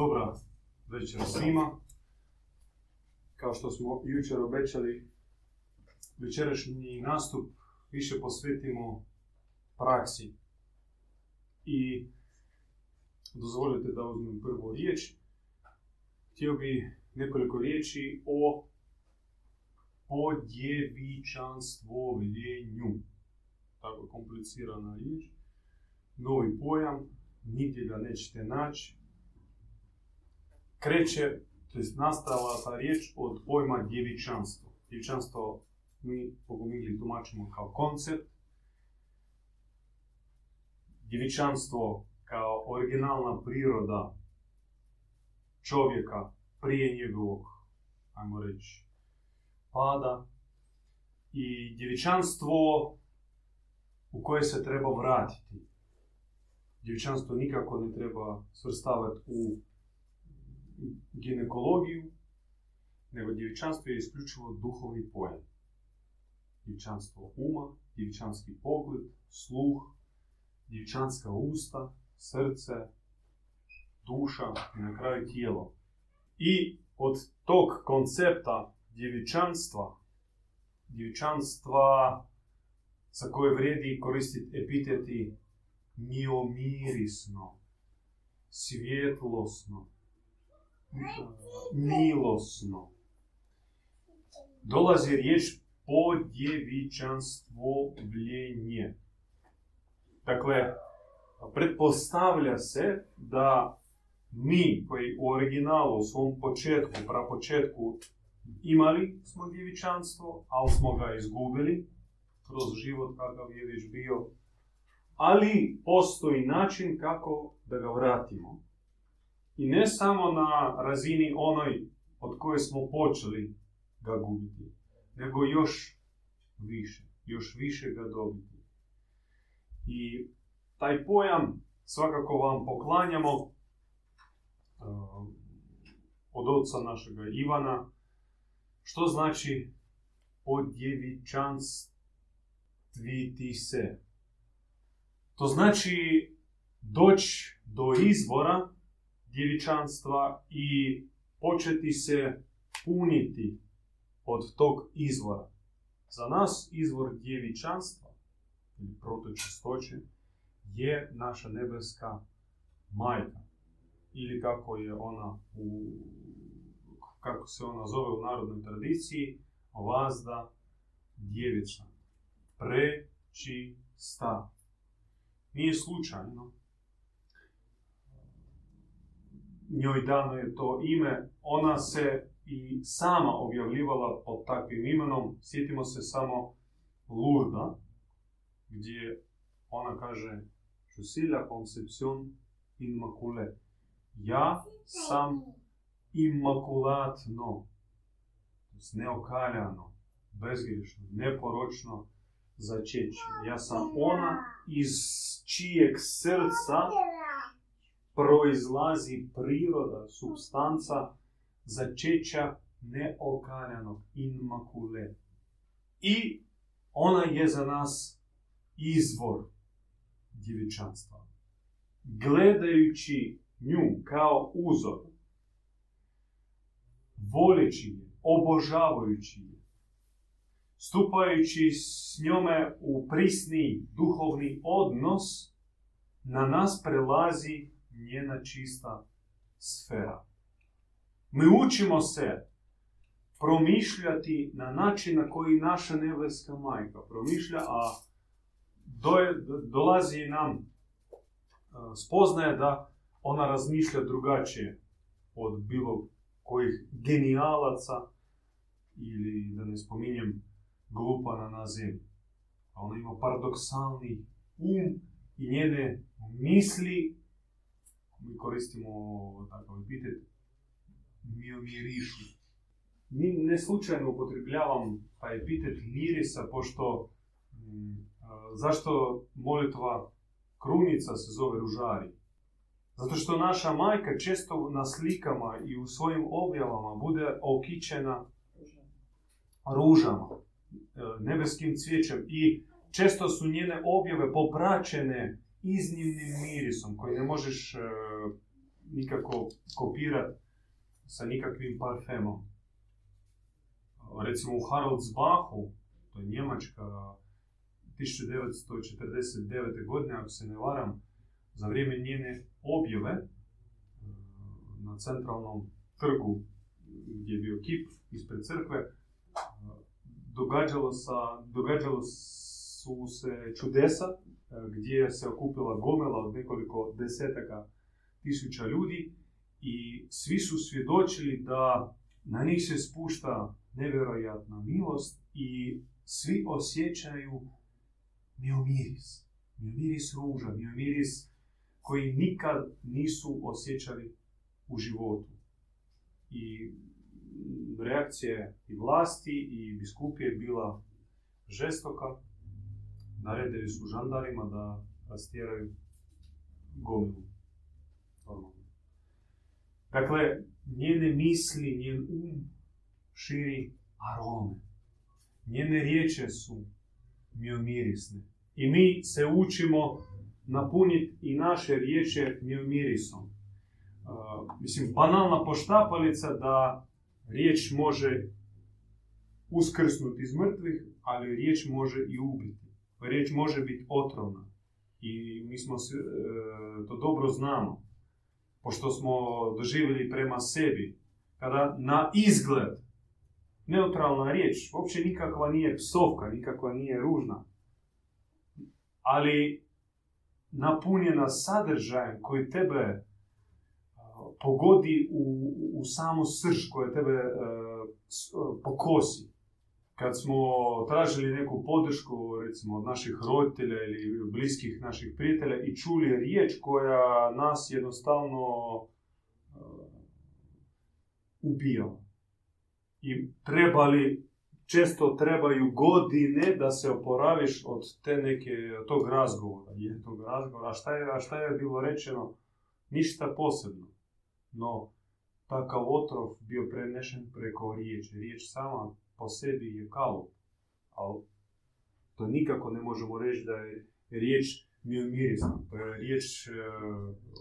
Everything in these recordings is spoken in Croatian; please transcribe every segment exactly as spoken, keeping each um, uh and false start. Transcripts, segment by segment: Dobra večer svima. Kao što smo jučer obećali, večerašnji nastup više posvetimo praksi. I dozvolite da uzmem prvu riječ. Htio bih nekoliko riječi o podjevičanstvovenju. Tako komplicirana riječ. Novi pojam, nigdje ga nećete naći. Kreće, to jest nastala ta riječ od pojma djevičanstvo. Djevičanstvo mi pogumili tumačimo kao koncept. Djevičanstvo kao originalna priroda čovjeka prije njegovog, ajmo reći, pada. I djevičanstvo u koje se treba vratiti. Djevičanstvo nikako ne treba svrstavati u ginekologiju, nego djevičanstvo je isključivo duhovni pojam. Djevičanstvo uma, djevičanski pogled, sluh, djevičanska usta, srce, duša i na kraju tijelo. I od tog koncepta djevičanstva, djevičanstva sa koje vrijedi koristiti epiteti miomirisno, svjetlosno, milosno. Dolazi riječ podjevičanstvovljenje. Dakle, pretpostavlja se da mi koji u originalu, u svom početku, prapočetku imali smo djevičanstvo, ali smo ga izgubili kroz život kakav je već bio, ali postoji način kako da ga vratimo. I ne samo na razini onoj od koje smo počeli ga gubiti, nego još više, još više ga dobiti. I taj pojam svakako vam poklanjamo uh, od oca našega Ivana, što znači podjevičanstviti se. To znači doći do izvora djevičanstva i početi se puniti od tog izvora. Za nas izvor djevičanstva, ili protočistoće, je naša nebeska majka. Ili kako je ona u, kako se ona zove u narodnoj tradiciji, vazda djevica. Prečista. Nije slučajno. Njoj dano je to ime, ona se i sama objavljivala pod takvim imenom. Sjetimo se samo Lourda, gdje ona kaže Šusilja Conception Inmakule. Ja sam imakulatno, neokaljano, bezgriješno, neporočno začeće. Ja sam ona iz čijeg srca proizlazi priroda, substanca začeća neokaljanog, inmakule. I ona je za nas izvor djevičanstva. Gledajući nju kao uzor, voleći je, obožavajući je, stupajući s njome u prisni duhovni odnos, na nas prelazi njena čista sfera. Mi učimo se promišljati na način na koji naša nebeska majka promišlja, a do, dolazi nam spoznaje da ona razmišlja drugačije od bilo kojih genijalaca ili, da ne spominjem, glupana na zemlji. Ona ima paradoksalni um i njene misli, mi koristimo takav epitet, miomirišu. Ne slučajno upotrebljavam taj epitet mirisa, pošto m, zašto molitva krunica se zove ružari? Zato što naša majka često na slikama i u svojim objavama bude okićena ružama, nebeskim cvijećem, i često su njene objave popraćene iznimnim mirisom koji ne možeš nikako kopirati sa nikakvim parfemom. Recimo u Haraldsbachu, to je Njemačka, tisuću devetsto četrdeset devete. godine, ako se ne varam, za vrijeme njene objave na centralnom trgu gdje je bio kip ispred crkve, događalo, sa, događalo su se čudesa gdje se okupila gomela od nekoliko desetaka tisuća ljudi i svi su svjedočili da na njih se spušta nevjerojatna milost i svi osjećaju miomiris, miomiris ruža, miomiris koji nikad nisu osjećali u životu. I reakcija i vlasti i biskupije je bila žestoka, naredili su žandarima da rastjeraju gomilu. Dakle, njene misli, njen um širi arome. Njene riječe su miomirisne. I mi se učimo napuniti i naše riječe miomirisom. Uh, mislim, banalna poštapalica da riječ može uskrsnuti iz mrtvih, ali riječ može i ubiti. Riječ može biti otrovna. I mi smo svi, uh, to dobro znamo, pošto smo doživjeli prema sebi. Kada na izgled neutralna riječ, uopće nikakva nije psovka, nikakva nije ružna, ali napunjena sadržajem koji tebe pogodi u, u samu srž, koja tebe e, pokosi. Kad smo tražili neku podršku, recimo, od naših roditelja ili bliskih naših prijatelja i čuli riječ koja nas jednostavno e, ubijala. I trebali, često trebaju godine da se oporaviš od te neke, od tog razgovora. Je tog razgovora. A šta je, a šta je bilo rečeno? Ništa posebno. No, takav otrov bio prenešen preko riječi. Riječ sama po sebi je kalup. Ali to nikako ne možemo reći da je riječ miomirisna. To je riječ e,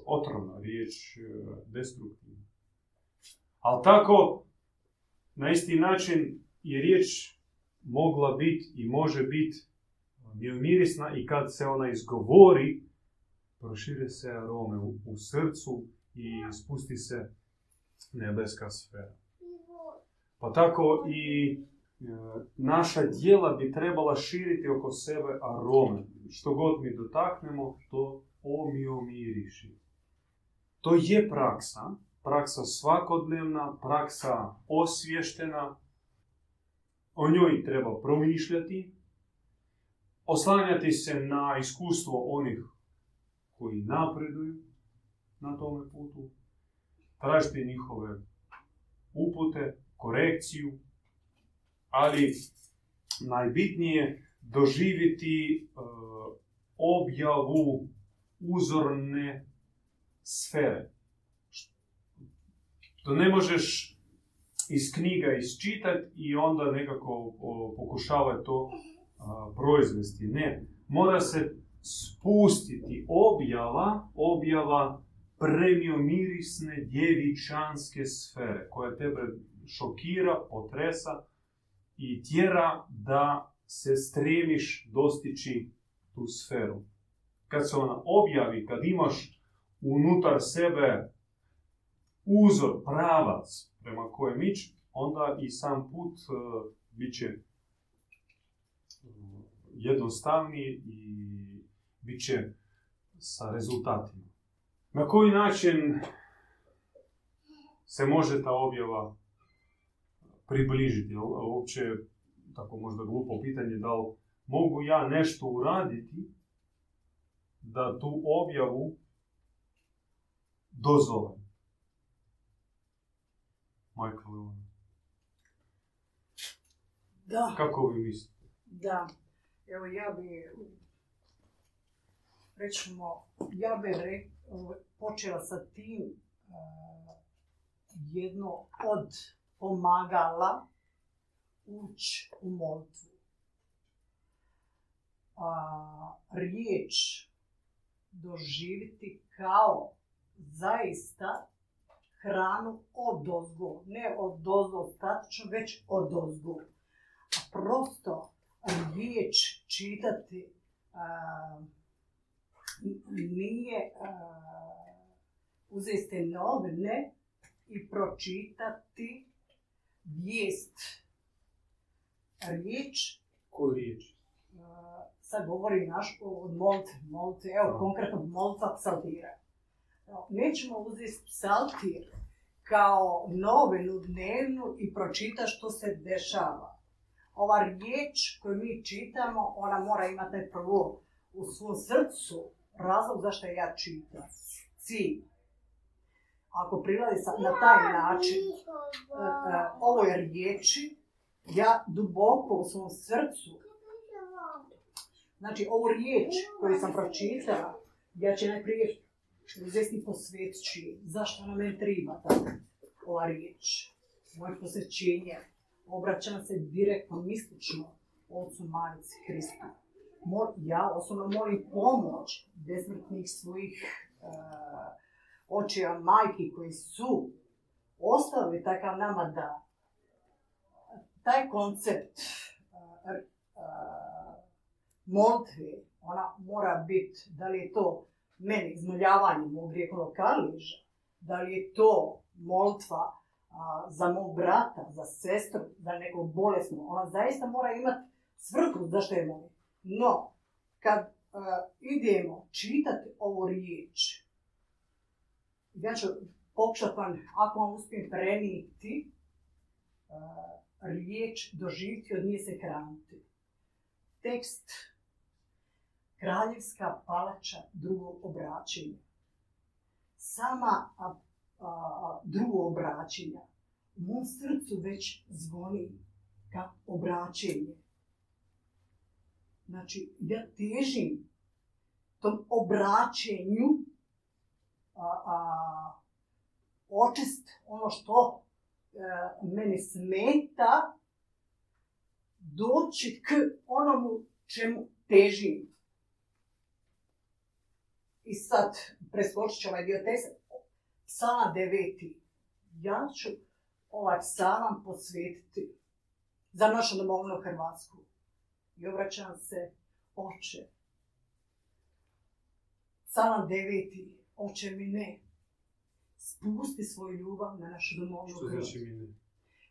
otrovna, riječ e, destruktivna. Ali tako, na isti način je riječ mogla biti i može biti miomirisna i kad se ona izgovori, prošire se arome u, u srcu i spusti se nebeska sfera. Pa tako i e, naša djela bi trebala širiti oko sebe arome. Što god mi dotaknemo, to omiomiriši. To je praksa, praksa svakodnevna, praksa osvještena. O njoj treba promišljati, oslanjati se na iskustvo onih koji napreduju na tome putu, tražiti njihove upute, korekciju, ali najbitnije doživjeti e, objavu uzorne sfere. To ne možeš iz knjiga isčitati i onda nekako pokušavati to a, proizvesti. Ne, mora se spustiti objava, objava premiomirisne djevičanske sfere koja tebe šokira, potresa i tjera da se stremiš dostići tu sferu. Kad se ona objavi, kad imaš unutar sebe uzor, pravac prema kojem ići, onda i sam put uh, bit će uh, jednostavniji i bit će sa rezultatima. Na koji način se može ta objava približiti? Uopće, tako možda glupo pitanje, da li mogu ja nešto uraditi da tu objavu dozovem? Michael. Da. Kako vi mislite? Da. Evo, ja bi, rečemo, ja bi re, počela sa tim uh, jedno od pomagala ući u molitvu. Uh, riječ doživiti kao zaista hranu odozgo, ne odozgo statično, već odozgo. A prosto riječ čitati a, nije uzeti novine i pročitati vijest. Riječ. Koju riječ? A, sad govori naš od Molte, Molte, evo a. konkretno Molta psaltira. Nećemo uzeti psaltir kao novinu dnevnu i pročita što se dešava. Ova riječ koju mi čitamo, ona mora imati prvo u svom srcu razlog zašto ja čitam. Cilj. Ako prilazi na taj način ovoj riječi, ja duboko u svom srcu, znači ovu riječ koju sam pročitala, ja će najprije uzeti posveći zašto nam je treba tako ova riječ, moje posvećenje. Obraćam se direktno mislično Otcu Marici Hristu. Ja osobno molim pomoć besmrtnih svojih uh, očeva majki koji su ostavili takav nama da taj koncept uh, uh, molitve, ona mora biti, da li je to meni izmoljavanje mog grijehovnog kaleža, da li je to molitva A, za mog brata, za sestru, za nekog bolesnog. Ona zaista mora imati svrhu zašto je molim. No, kad a, idemo čitati ovu riječ, ja ću pokušati vam, ako vam uspijem prenijeti, a, riječ doživiti, od nje se hraniti. Tekst: Kraljevska palača drugog obraćenja. Sama a, A, drugo obraćenja. U mom srcu već zvoni ka obraćenje. Znači, ja težim tom obraćenju a, a, očist ono što a, meni smeta, doći k onomu čemu težim. I sad preskočit ću ovaj dio teksta. Psalam deveti. Ja ću ovaj psalam posvetiti za našu domovnu Hrvatsku. I obraćam se: Oče. Psalam deveti. Oče mi ne. Spusti svoju ljubav na našu domovnu Hrvatsku. Što znači mine?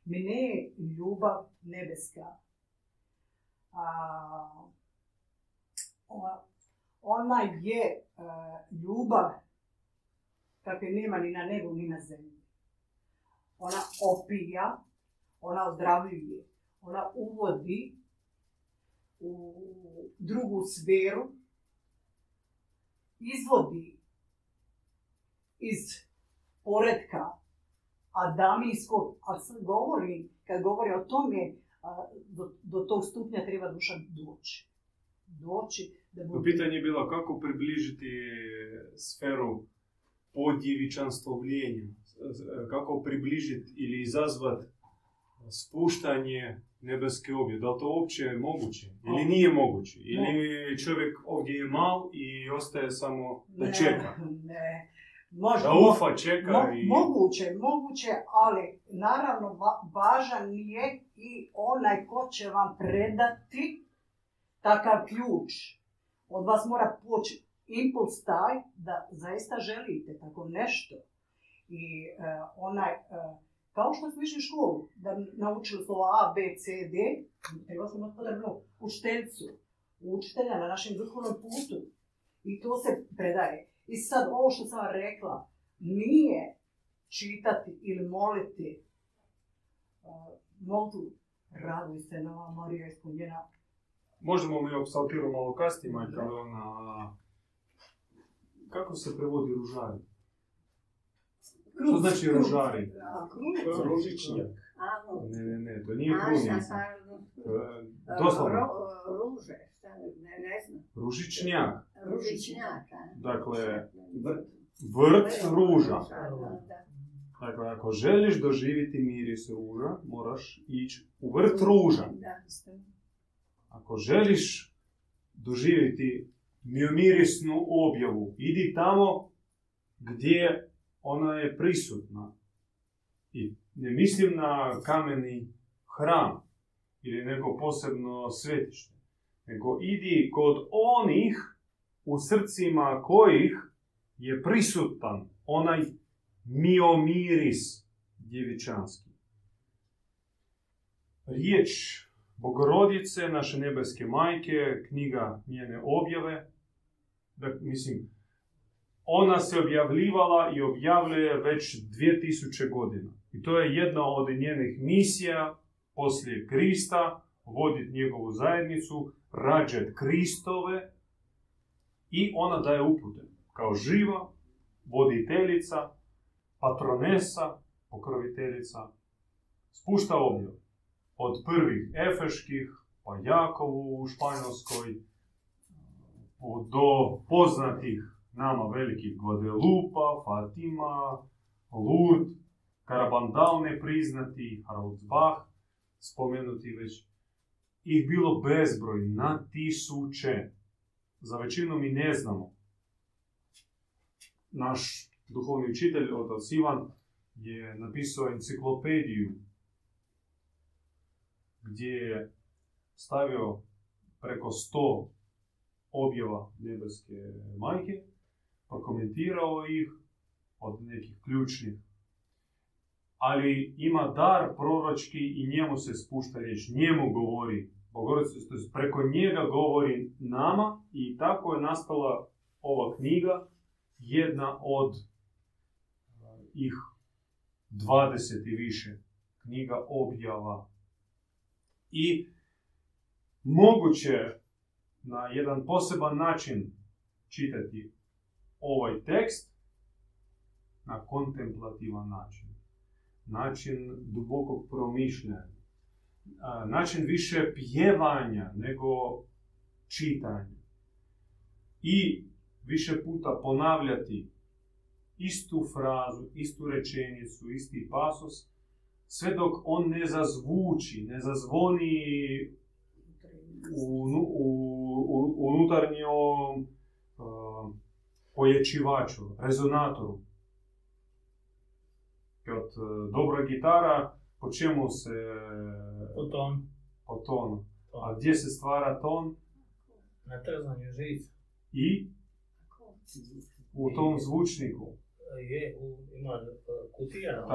Mine je ljubav nebeska. A, ona, ona je a, ljubav kakve nema ni na nebu, ni na zemlji. Ona opija, ona ozdravljuje, ona uvodi u drugu sferu, izvodi iz poretka adamijskog, ali sad govori, kad govori o tome, do, do tog stupnja treba duša doći. Doći da bude... Pitanje je bilo kako približiti sferu podjevičanstvovljenja, kako približiti ili izazvati spuštanje nebeske objave. Da li to uopće moguće ili nije moguće? Ili čovjek ovdje je mal i ostaje samo da ne, čeka? Ne, možda, da ufa, čeka mo, i... Moguće, moguće, ali naravno važan je i onaj ko će vam predati takav ključ. Od vas mora poći impuls taj da zaista želite tako nešto. I e, onaj, e, kao što smo išli u školu, da naučili slovo A, B, C, D, treba smo imati potrebnu učiteljicu, učitelja na našem duhovnom putu. I to se predaje. I sad ovo što sam rekla, nije čitati ili moliti e, moltu, raduj se, nova Marija je ispunjena. Možemo li o psaltiru malo kasnije, ali ona... Kako se prevodi ružari? Kruč. Što znači ružari? Ružičnjak. Ne, ne, ne, to nije krunjac. Doslovno. Ruže, šta ne, ne znam. Ružičnjak. Ružičnjak, a? Dakle, vrt ruža. Dakle, ako želiš doživjeti miris ruža, moraš ići u vrt ruža. Ako želiš doživjeti miomirisnu objavu, idi tamo gdje ona je prisutna. I ne mislim na kameni hram ili neko posebno svetište, nego idi kod onih u srcima kojih je prisutan onaj miomiris djevičanski. Riječ Bogorodice, naše nebeske majke, knjiga njene objave, da, mislim, ona se objavljivala i objavljuje već dvije tisuće godina. I to je jedna od njenih misija poslije Krista, voditi njegovu zajednicu, rađati Kristove, i ona daje upute kao živa voditeljica, patronesa, pokroviteljica, spušta objav od prvih Efeških, pa Jakovu u Španjolskoj, do poznatih nama velikih Guadalupa, Fatima, Lourdes, Karabandalne priznati, Haraldsbach, spomenuti već. Ih bilo bezbroj, na tisuće. Za većinu mi ne znamo. Naš duhovni učitelj, Otavsivan, je napisao enciklopediju gdje je stavio preko sto objava nebeske majke, prokomentirao ih od nekih ključnih. Ali ima dar proročki i njemu se spušta riječ, njemu govori. Bogorodica, preko njega govori nama, i tako je nastala ova knjiga, jedna od ih dvadeset i više knjiga objava. I moguće na jedan poseban način čitati ovaj tekst, na kontemplativan način, način dubokog promišljanja, način više pjevanja nego čitanja. I više puta ponavljati istu frazu, istu rečenicu, isti pasos, sve dok on ne zazvuči, ne zazvoni u, u, u, unutarnjom uh, pojačivaču, rezonatoru. Kad dobra gitara, po čemu se... Po tonu. Po tonu. A gdje se stvara ton? Na trzanju žica. I? U tom zvučniku. Je, ima kutija.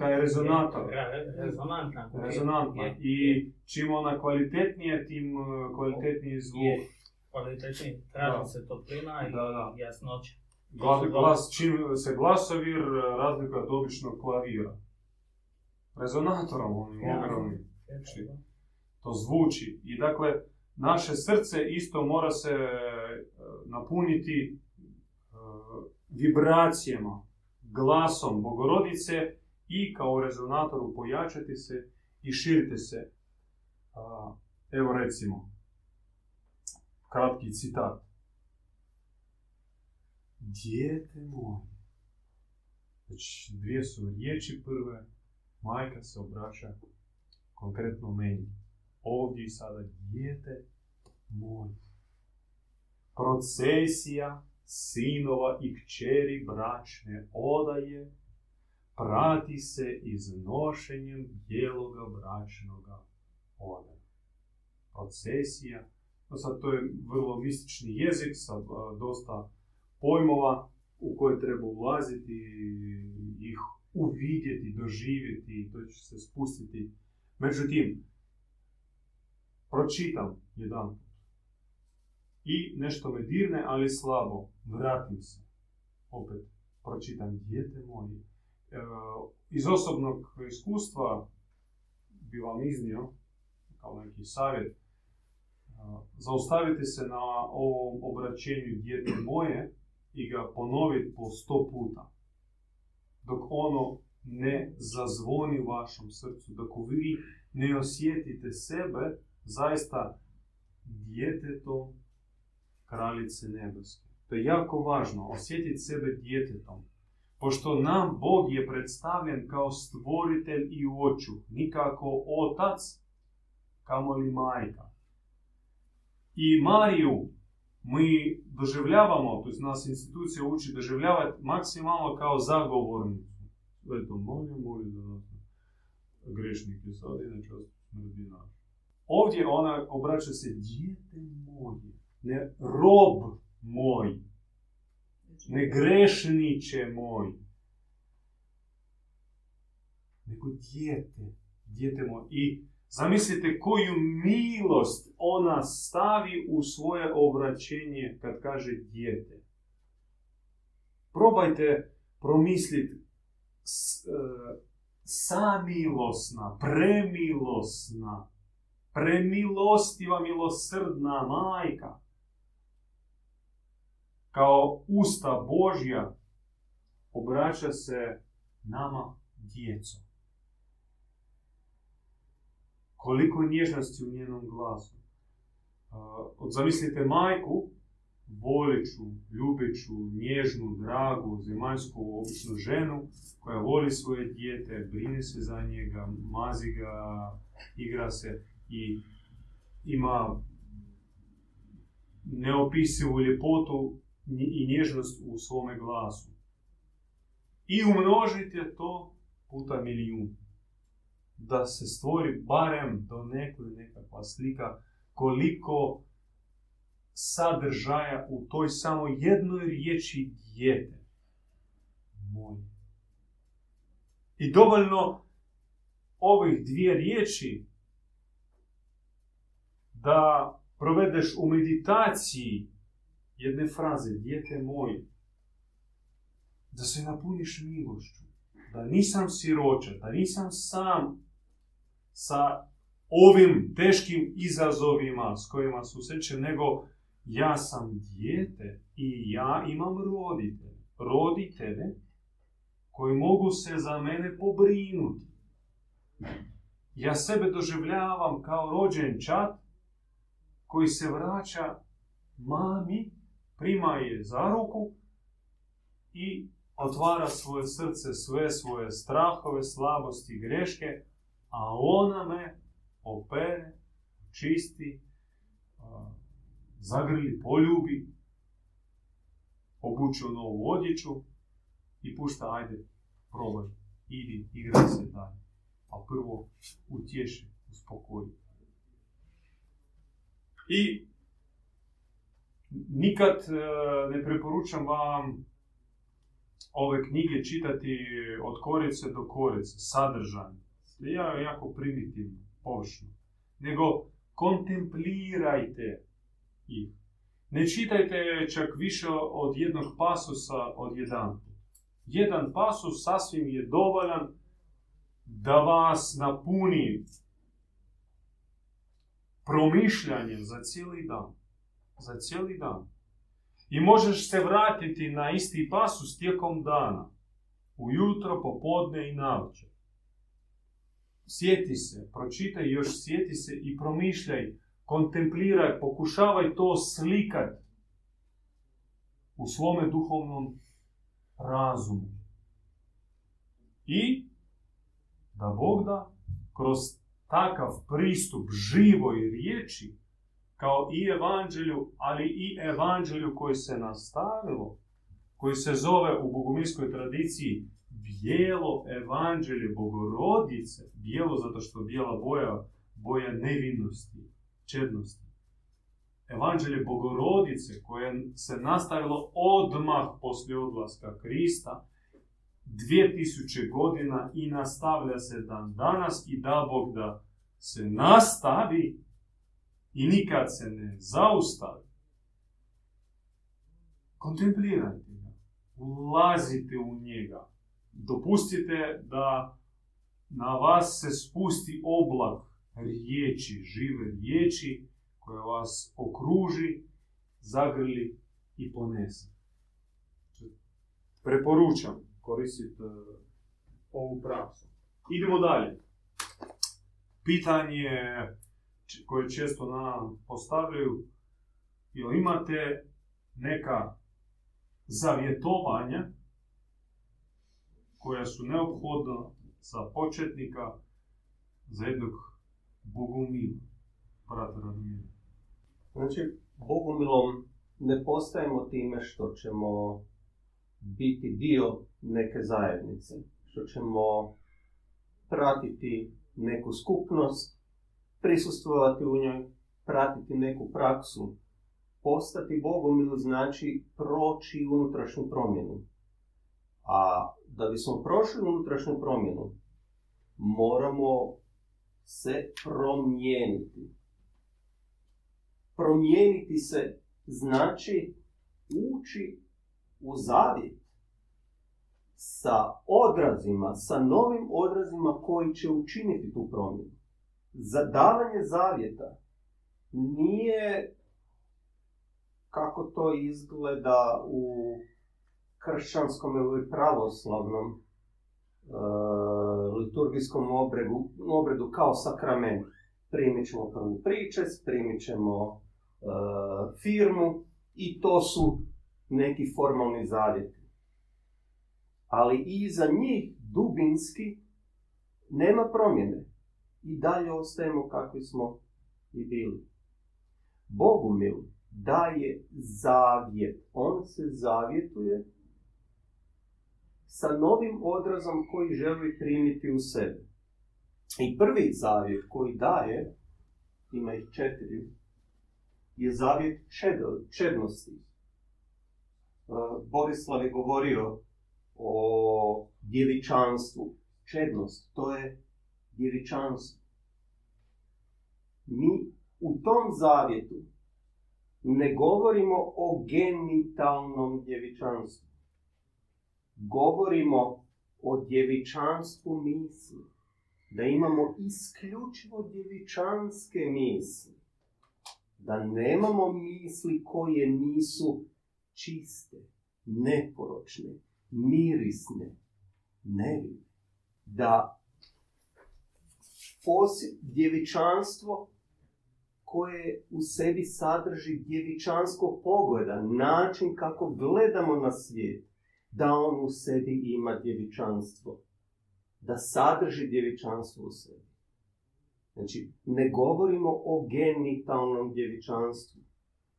Ta je rezonator. Rezonantna. Rezonantna. I čim ona kvalitetnija, tim kvalitetniji zvuk. Kvalitetniji. Traži se toplina i jasnoća. Glas, čim se glasovir razlika od običnog klavira. Rezonatorom onim ogromnim. To zvuči. I dakle, naše srce isto mora se napuniti vibracijama, glasom Bogorodice i kao rezonatoru pojačati se i širite se. Evo recimo, kratki citat. Dijete moje. Znači, dvije su riječi prve. Majka se obraća konkretno meni. Ovdje i sada, dijete moje. Procesija sinova i kćeri bračne odaje prati se iznošenjem bijeloga bračnoga odaja. Procesija. No sad, to je vrlo mistični jezik sa dosta pojmova u koje treba ulaziti i ih uvidjeti, doživjeti, i to će se spustiti. Međutim, pročitam jedan i nešto me dirne, ali slabo. Vratim se. Opet pročitam, dijete moje. E, iz osobnog iskustva bi vam iznio kao neki savjet. E, zaustavite se na ovom obraćenju dijete moje i ga ponoviti po sto puta, dok ono ne zazvoni u vašem srcu, dok vi ne osjetite sebe zaista djetetom Kraljice Nebeske. To je jako važno, osjetiti sebe djetetom, pošto nam Bog je predstavljen kao stvoritelj i očuh, nikako otac, kamoli majka. I Mariju, ми доживлявамо, тобто нас інституція учить доживлявати максимально як заговорницю. В цьому молі, молі за нас грешники, садина часто людина. Овдje вона обращає се діти мої, не роб мой, не грешниче мой, nego djete, djete moje. I zamislite koju milost ona stavi u svoje obraćenje kad kaže djete. Probajte promisliti uh, samilosna, premilosna, premilostiva, milosrdna majka. Kao usta Božja obraća se nama djecom. Koliko nježnosti u njenom glasu. Uh, zamislite majku, voleću, ljubeću, nježnu, dragu, zemaljsku, običnu ženu, koja voli svoje dijete, brine se za njega, mazi ga, igra se i ima neopisivu ljepotu i nježnost u svome glasu. I umnožite to puta milijun. Da se stvori barem do nekoj nekakva slika koliko sadržaja u toj samo jednoj riječi dijete. Moje. I dovoljno ovih dvije riječi da provedeš u meditaciji jedne fraze, dijete moje, da se napuniš milošću, da nisam siroča, da nisam sam sa ovim teškim izazovima s kojima susrećem, nego ja sam dijete i ja imam roditelje. Roditelje koji mogu se za mene pobrinuti. Ja sebe doživljavam kao rođenčad koji se vraća mami, prima je za ruku i otvara svoje srce, sve svoje strahove, slabosti, greške, a ona me opere, čisti, zagrli, poljubi, obuče u novu odjeću i pušta, ajde, probaj, idi, igraj se dalje. A prvo utješi, uspokoji. I nikad ne preporučam vam ove knjige čitati od korice do korice, sadržajno. Ja jako primitivno, površno. Nego kontemplirajte ih. Ne čitajte čak više od jednog pasusa od jedan. Jedan pasus sasvim je dovoljan da vas napuni promišljanjem za cijeli dan. Za cijeli dan. I možeš se vratiti na isti pasus tijekom dana. Ujutro, popodne i navečer. Sjeti se, pročitaj još, sjeti se i promišljaj, kontempliraj, pokušavaj to slikati u svome duhovnom razumu. I da Bog da, kroz takav pristup živoj riječi, kao i evanđelju, ali i evanđelju koje se nastavilo, koji se zove u bogumilskoj tradiciji bijelo evanđelje Bogorodice, bijelo zato što bijela boja, boja nevinosti, čednosti. Evanđelje Bogorodice koje se nastavilo odmah poslije odlaska Krista, dvije tisuće godina i nastavlja se dan danas i da Bog da se nastavi i nikad se ne zaustavi. Kontemplirajte ga. Ulazite u njega. Dopustite da na vas se spusti oblak riječi, žive riječi koja vas okruži, zagrli i ponese. Preporučam koristiti ovu praksu. Idemo dalje. Pitanje koje često nam postavljaju, jel imate neka zavjetovanja koja su neophodna za početnika, za jednog bogumila, brata Radmila? Znači, bogumilom ne postajemo time što ćemo biti dio neke zajednice, što ćemo pratiti neku skupnost, prisustvovati u njoj, pratiti neku praksu. Postati bogomil znači proći unutrašnju promjenu. A da bismo prošli unutrašnju promjenu, moramo se promijeniti. Promijeniti se znači ući u zavjet sa odrazima, sa novim odrazima koji će učiniti tu promjenu. Zadavanje zavjeta nije kako to izgleda u kršćanskom ili pravoslavnom e, liturgijskom obredu, obredu kao sakrament. Primit ćemo prvu pričest, primit ćemo e, firmu i to su neki formalni zavjeti. Ali i za njih dubinski nema promjene. I dalje ostajemo kakvi smo i bili. Bogumil daje zavjet. On se zavjetuje sa novim odrazom koji želi primiti u sebe. I prvi zavjet koji daje, ima ih četiri, je zavjet čednosti. Borislav je govorio o djevičanstvu. Čednost, to je djevičanstvo. Mi u tom zavjetu ne govorimo o genitalnom djevičanstvu. Govorimo o djevičanstvu misli. Da imamo isključivo djevičanske misli. Da nemamo misli koje nisu čiste, neporočne, mirisne, nevine. Da posjeti djevičanstvo koje u sebi sadrži djevičanskog pogleda, način kako gledamo na svijet, da on u sebi ima djevičanstvo, da sadrži djevičanstvo u sebi. Znači, ne govorimo o genitalnom djevičanstvu,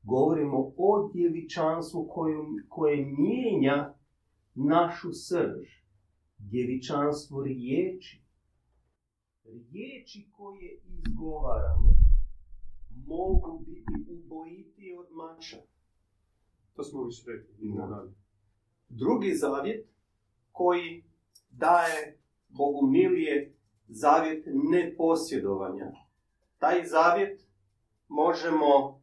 govorimo o djevičanstvu koju, koje mijenja našu srž, djevičanstvo riječi, riječi koje izgovaramo. Mogu biti ubojiti od mača. To smo više rekli. No. Drugi zavjet koji daje bogumilije, zavjet neposjedovanja. Taj zavjet možemo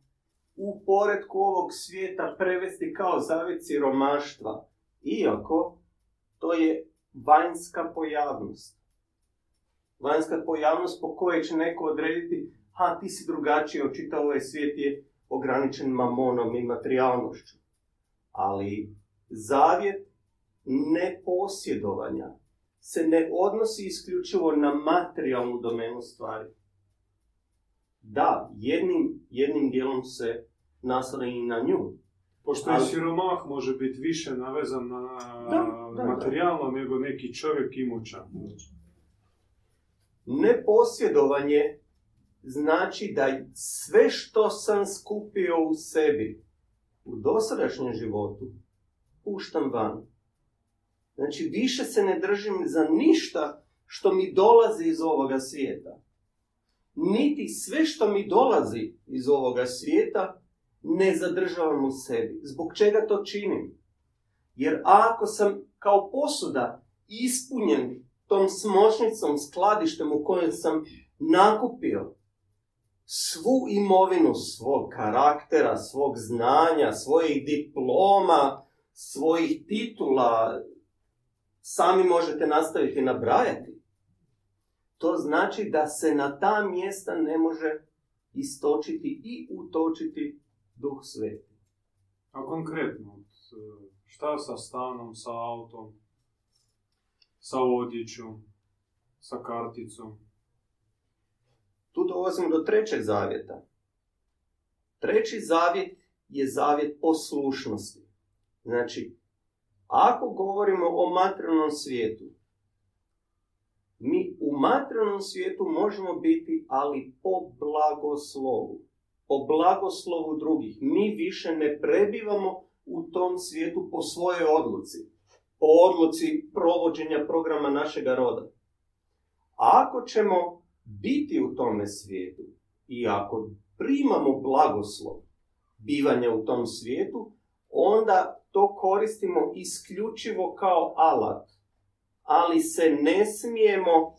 u poretku ovog svijeta prevesti kao zavjet siromaštva, iako to je vanjska pojavnost. Vanjska pojavnost po kojoj će neko odrediti a ti si drugačiji, očito ovaj svijet je ograničen mamonom i materijalnošću. Ali zavjet neposjedovanja se ne odnosi isključivo na materijalnu domenu stvari. Da, jednim, jednim dijelom se naslanja i na nju. Pošto ali, i siromah može biti više navezan na materijalno nego neki čovjek imućan. Neposjedovanje znači da sve što sam skupio u sebi, u dosadašnjem životu, puštam van. Znači, više se ne držim za ništa što mi dolazi iz ovoga svijeta. Niti sve što mi dolazi iz ovoga svijeta ne zadržavam u sebi. Zbog čega to činim? Jer ako sam kao posuda ispunjen tom smočnicom, skladištem u kojem sam nakupio svu imovinu svog karaktera, svog znanja, svojih diploma, svojih titula, sami možete nastaviti nabrajati. To znači da se na ta mjesta ne može istočiti i utočiti Duh Sveti. A konkretno, šta sa stanom, sa autom, sa odjećom, sa karticom? Tu dolazimo do trećeg zavjeta. Treći zavjet je zavjet poslušnosti. Znači, ako govorimo o materijalnom svijetu, mi u materijalnom svijetu možemo biti, ali po blagoslovu. o blagoslovu drugih. Mi više ne prebivamo u tom svijetu po svojoj odluci, po odluci provođenja programa našega roda. Ako ćemo biti u tome svijetu i ako primamo blagoslov bivanja u tom svijetu, onda to koristimo isključivo kao alat, ali se ne smijemo,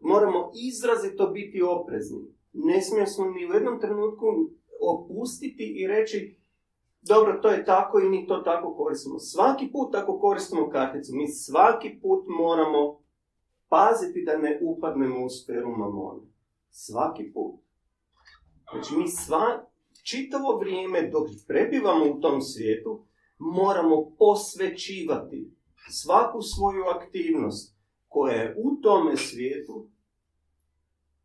moramo izrazito biti oprezni. Ne smijemo ni u jednom trenutku opustiti i reći dobro, to je tako i mi to tako koristimo. Svaki put ako koristimo karticu, mi svaki put moramo paziti da ne upadnemo u sferu mamone. Svaki put. Znači mi sva, čitavo vrijeme dok prebivamo u tom svijetu, moramo posvećivati svaku svoju aktivnost koja je u tome svijetu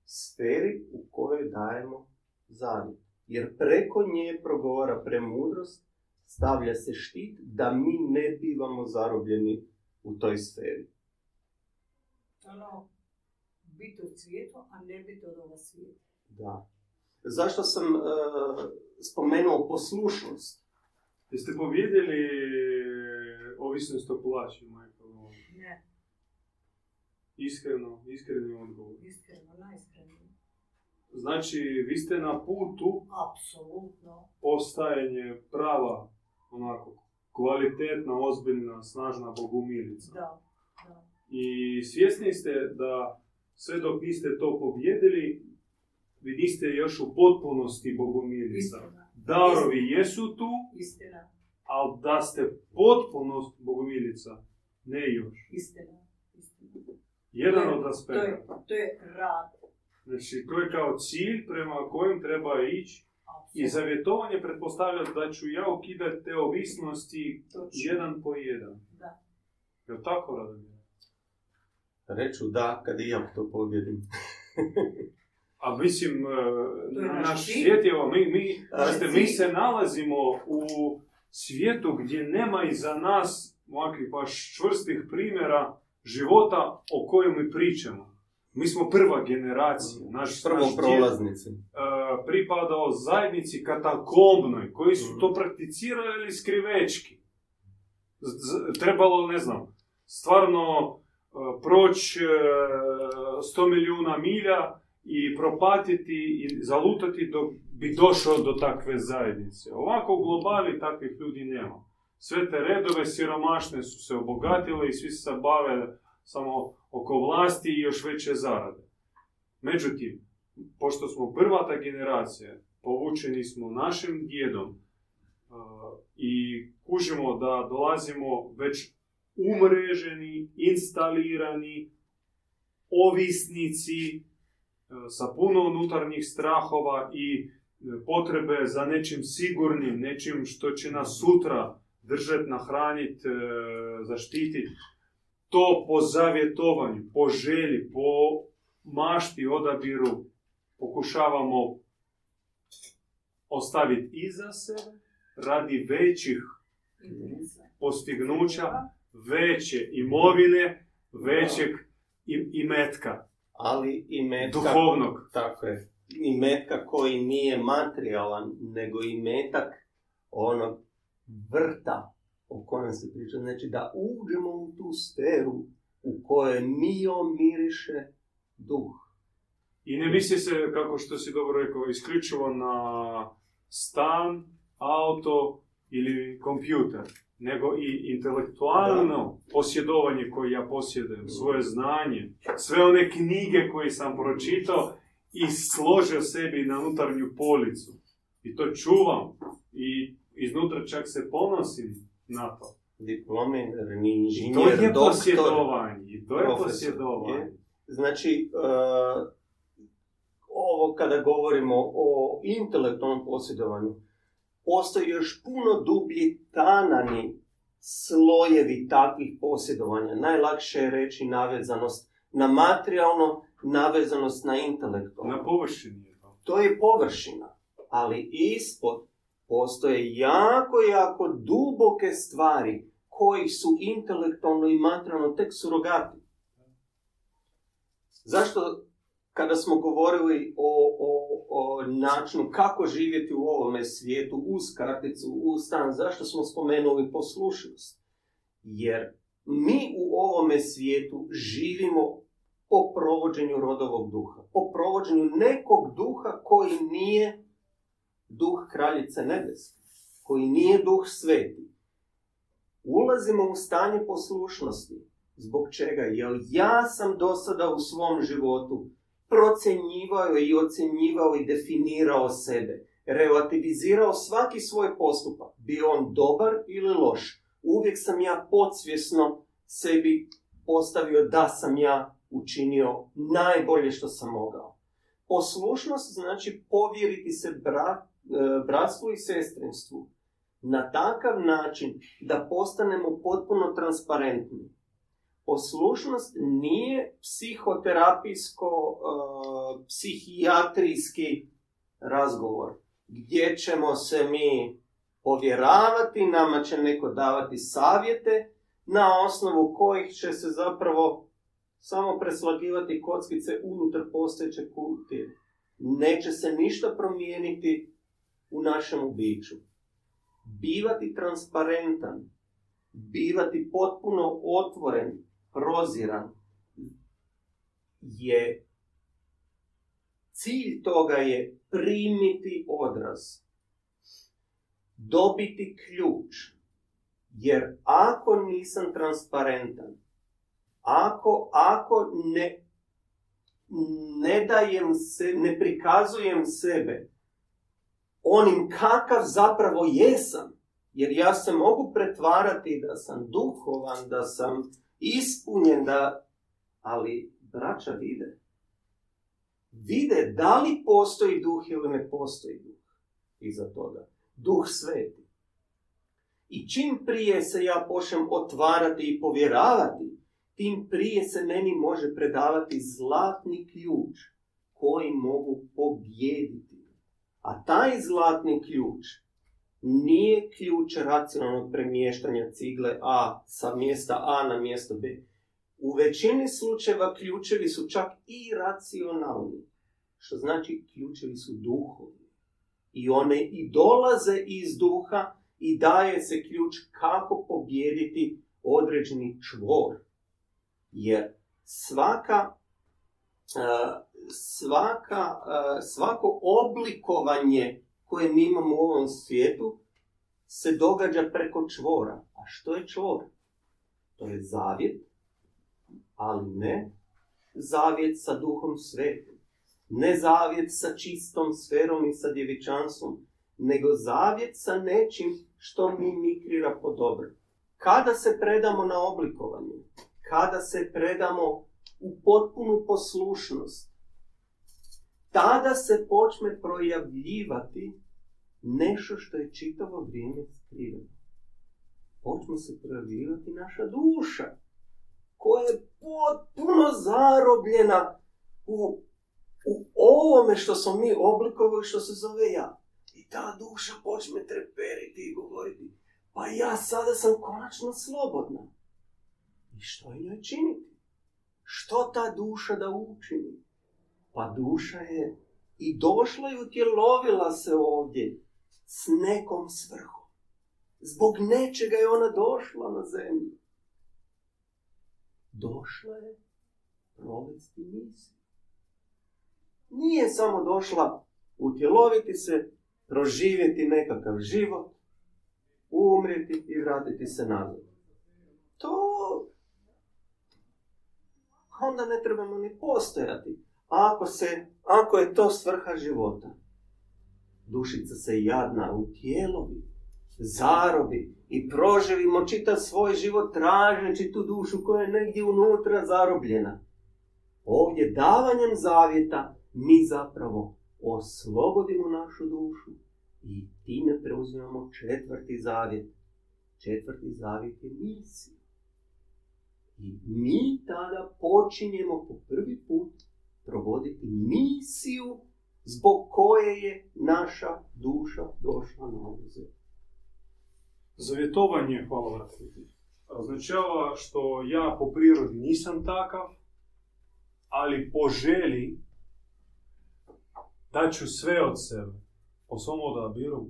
sferi u kojoj dajemo zavjet. Jer preko nje progovara premudrost, stavlja se štit da mi ne bivamo zarobljeni u toj sferi. Ono, biti od svijetu, a ne biti od ovoga svijeta. Da. Zašto sam e, spomenuo poslušnost? Jeste povijedili ovisnost o plaći, majko? Ne. Iskreno, iskreni odgovor. Iskreno, najiskreniji. Znači, vi ste na putu apsolutno postajanje prava, onako, kvalitetna, ozbiljna, snažna bogumilica. Da, da. I svjesni ste da sve dok niste to pobijedili, vi niste još u potpunosti bogumilica. Darovi istina. Jesu tu, istina. Ali da ste potpunost bogumilica, ne još. Istina, istina. Jedan to je, od aspekata. To je, to je rad. Znači, to je kao cilj prema kojem treba ići. Absolutno. I zavjetovanje pretpostavlja da ću ja ukidati te ovisnosti jedan po jedan. Da. Je li tako, Radomir? Reću da, kad i ja to pobjedim. A mislim, na naš svijet je ovo, mi, mi, znači, mi se nalazimo u svijetu gdje nema iza nas ovakvih baš čvrstih primjera života o kojem mi pričamo. Mi smo prva generacija, naš, prvo naš prolaznici. Djed uh, pripadao zajednici katakombnoj, koji su to prakticirali skrivečki. Z- z- trebalo, ne znam, stvarno uh, proći uh, sto milijuna milja i propatiti i zalutati dok bi došao do takve zajednice. Ovako u globali takvih ljudi nema. Sve te redove siromašne su se obogatile i svi se bave samo oko vlasti i još veće zarade. Međutim, pošto smo prva ta generacija, povučeni smo našim djedom uh, i kužimo da dolazimo već umreženi, instalirani, ovisnici uh, sa puno unutarnjih strahova i potrebe za nečim sigurnim, nečim što će nas sutra držati, nahraniti, uh, zaštititi. To po zavjetovanju, po želji, po mašti, odabiru pokušavamo ostaviti iza sebe radi većih postignuća, veće imovine, većeg imetka. Ali imetka duhovnog. Tako je. Imetka koji nije materijalan, nego imetak onog vrta o kojem se priča, znači da uđemo u tu sferu u kojoj mio miriše duh. I ne misli se, kako što si dobro rekao, isključivo na stan, auto ili kompjuter, nego i intelektualno da. Posjedovanje koje ja posjedujem, svoje znanje, sve one knjige koje sam pročitao i složio sebi na unutarnju policu. I to čuvam i iznutra čak se ponosim na to. Diplomirni inženjer, doktor. To je posjedovanje. To je posjedovanje. Znači, uh, ovo kada govorimo o intelektualnom posjedovanju, postoji još puno dublji, tanani slojevi takvih posjedovanja. Najlakše je reći navezanost na materijalno, navezanost na intelektualno. Na površini. To je površina, ali ispod postoje jako, jako duboke stvari koji su intelektualno i materijalno tek surogati. Zašto kada smo govorili o, o, o načinu kako živjeti u ovome svijetu uz karticu, uz stan, zašto smo spomenuli poslušnost? Jer mi u ovome svijetu živimo po provođenju rodovog duha, po provođenju nekog duha koji nije duh kraljice nebeske, koji nije duh sveti. Ulazimo u stanje poslušnosti. Zbog čega? Jer ja sam do sada u svom životu procjenjivao i ocjenjivao i definirao sebe. Relativizirao svaki svoj postupak, bio on dobar ili loš. Uvijek sam ja podsvjesno sebi postavio da sam ja učinio najbolje što sam mogao. Poslušnost znači povjeriti se bra, bratstvu i sestrinstvu na takav način da postanemo potpuno transparentni. Poslušnost nije psihoterapijsko, uh, psihijatrijski razgovor gdje ćemo se mi povjeravati, nama će neko davati savjete na osnovu kojih će se zapravo samo preslagivati kockice unutar postojeće kutije. Neće se ništa promijeniti u našem biću. Bivati transparentan, bivati potpuno otvoren, proziran je, cilj toga je primiti odraz, dobiti ključ, jer ako nisam transparentan, ako, ako ne, ne dajem se, ne prikazujem sebe onim kakav zapravo jesam, jer ja se mogu pretvarati da sam duhovan, da sam ispunjen, da... ali braća vide. Vide da li postoji duh ili ne postoji duh iza toga. Duh sveti. I čim prije se ja počnem otvarati i povjeravati, tim prije se meni može predavati zlatni ključ koji mogu pobijediti. A taj zlatni ključ nije ključ racionalnog premještanja cigle A sa mjesta A na mjesto B. U većini slučajeva ključevi su čak i racionalni, što znači ključevi su duhovni. I one i dolaze iz duha i daje se ključ kako pobijediti određeni čvor. Jer svaka, svaka, svako oblikovanje koje mi imamo u ovom svijetu, se događa preko čvora. A što je čvor? To je zavjet, ali ne zavjet sa Duhom Svetim. Ne zavjet sa čistom sferom i sa djevičanstvom, nego zavjet sa nečim što mi mikrira po dobro. Kada se predamo na oblikovanje, kada se predamo u potpunu poslušnost, tada se počne projavljivati nešto što je čitavo vrijeme skriveno. Počne se projavljivati naša duša, koja je potpuno zarobljena u, u ovome što smo mi oblikovali, što se zove ja. I ta duša počne treperiti i govoriti, pa ja sada sam konačno slobodna. I što njoj činiti? Što ta duša da učini? Pa duša je i došla i utjelovila se ovdje s nekom svrhom. Zbog nečega je ona došla na zemlju. Došla je provesti misiju. Nije samo došla utjeloviti se, proživjeti nekakav život, umrijeti i vratiti se nazad. To onda ne trebamo ni postojati. Ako, se, ako je to svrha života, dušica se jadna u tijelovi, zarobi i proživimo čitav svoj život tražeći tu dušu koja je negdje unutra zarobljena. Ovdje davanjem zavjeta mi zapravo oslobodimo našu dušu i time preuzimamo četvrti zavjet. Četvrti zavjet je misija. I mi tada počinjemo po prvi put provoditi misiju zbog koje je naša duša došla na ovu zemlju. Zavjetovanje, hvala vrati, označava što ja po prirodi nisam takav, ali po želji daću sve od sebe, po svom odabiru,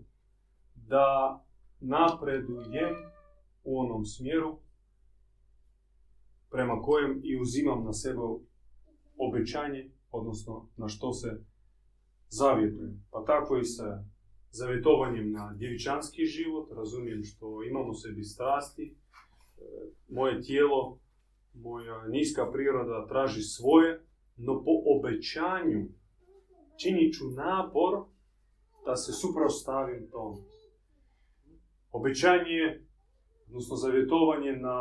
da napredujem u onom smjeru prema kojem i uzimam na sebe obećanje, odnosno na što se zavjetujem. Pa tako i sa zavjetovanjem na djevičanski život, razumijem što imam u sebi strasti, moje tijelo, moja niska priroda traži svoje, no po obećanju činit ću napor da se suprotstavim tomu. Obećanje, odnosno zavjetovanje na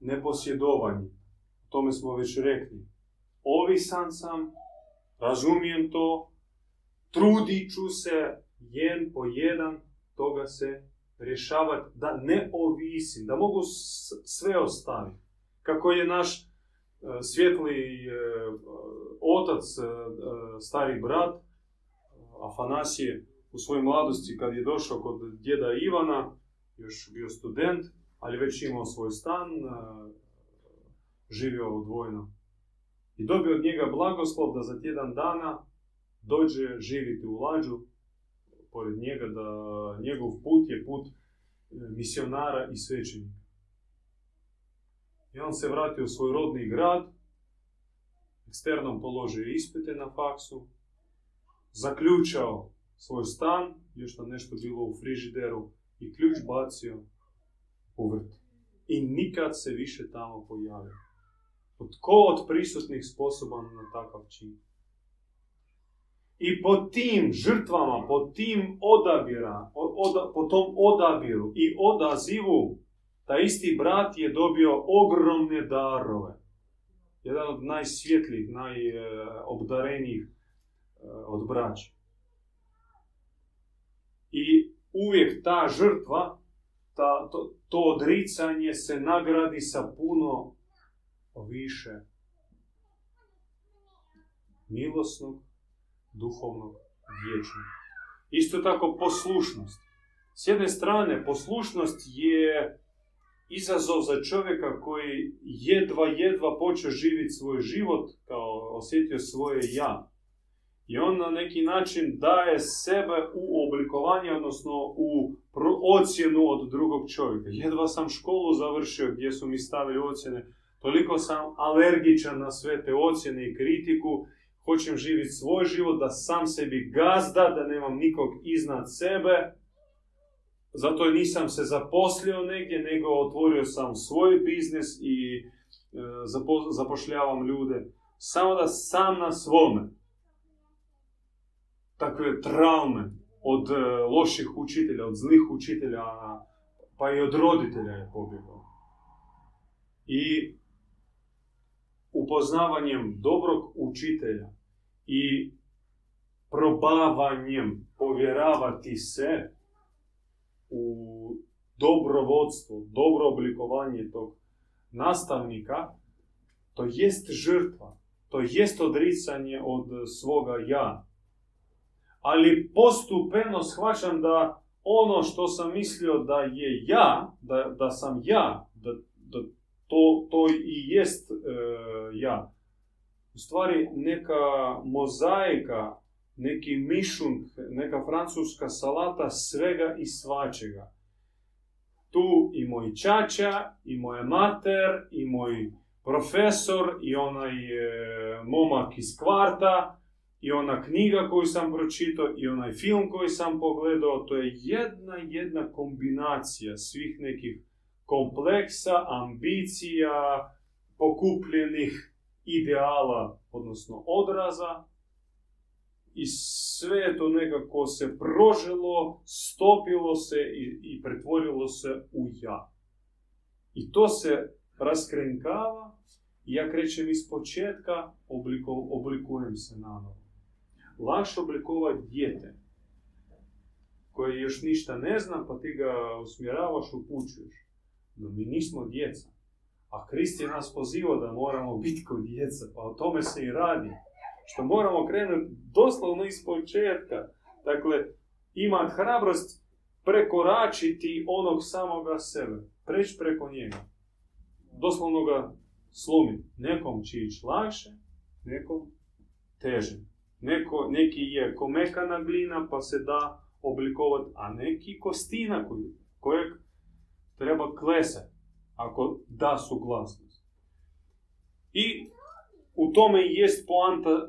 neposjedovanje, o tome smo već rekli. Ovisan sam, razumijem to, trudit ću se jedan po jedan toga se rješavati, da ne ovisim, da mogu sve ostaviti. Kako je naš uh, svjetli uh, otac, uh, stari brat, Afanasije, u svojoj mladosti, kad je došao kod djeda Ivana, još bio student, ali već imao svoj stan, uh, živio odvojno. I dobio od njega blagoslov da za tjedan dana dođe živjeti u lađu, pored njega, da njegov put je put misionara i svećenika. I on se vratio u svoj rodni grad, eksternom položio ispite na faksu, zaključao svoj stan, još tam nešto bilo u frižideru, i ključ bacio u vrt. I nikad se više tamo pojavio. Tko od prisutnih sposoban na takav čin? I po tim žrtvama, po tim odabira, oda, po tom odabiru i odazivu, taj isti brat je dobio ogromne darove. Jedan od najsvjetlijih, najobdarenijih od braća. I uvijek ta žrtva, ta, to, to odricanje se nagradi sa puno više milosnog, duhovnog, vječnog. Isto tako poslušnost. S jedne strane, poslušnost je izazov za čovjeka koji jedva, jedva počeo živjeti svoj život, kao osjetio svoje ja. I on na neki način daje sebe u oblikovanje, odnosno u ocjenu od drugog čovjeka. Jedva sam školu završio gdje su mi stavili ocjene, toliko sam alergičan na sve te ocjene i kritiku, hoćem živjeti svoj život, da sam sebi gazda, da nemam nikog iznad sebe. Zato nisam se zaposlio negdje, nego otvorio sam svoj biznis i e, zapo- zapošljavam ljude. Samo da sam na svome. Takve traume od e, loših učitelja, od zlih učitelja, pa i od roditelja je pobjegao. I upoznavanjem dobrog učitelja i probavanjem povjeravati se u dobrovodstvo, dobro oblikovanje tog nastavnika, to jest žrtva, to jest odricanje od svoga ja. Ali postupeno shvaćam da ono što sam mislio da je ja, da, da sam ja, da, da To, to i jest e, ja. U stvari neka mozaika, neki mišung, neka francuska salata svega i svačega. Tu i moj čača, i moja mater, i moj profesor, i onaj e, momak iz kvarta, i ona knjiga koju sam pročitao, i onaj film koji sam pogledao. To je jedna jedna kombinacija svih nekih kompleksa, ambicija, pokupljenih ideala, odnosno odraza. I sve to nekako se prožilo, stopilo se i, i pretvorilo se u ja. I to se raskrenkava i ja krećem iz početka, obliko, oblikujem se na novo. Lakše oblikovati dijete koje još ništa ne zna, pa ti ga usmjeravaš, upućuješ. No, mi nismo djeca, a Krist je nas pozivao da moramo biti kao djeca, pa o tome se i radi. Što moramo krenuti doslovno iz početka. Dakle, ima hrabrost prekoračiti onog samoga sebe, preći preko njega. Doslovno ga slomiti. Nekom će ići lakše, nekom teže. Neko, neki je komekana glina pa se da oblikovati, a neki kostina koju, kojeg treba klesati ako da suglasnost. I u tome jest poanta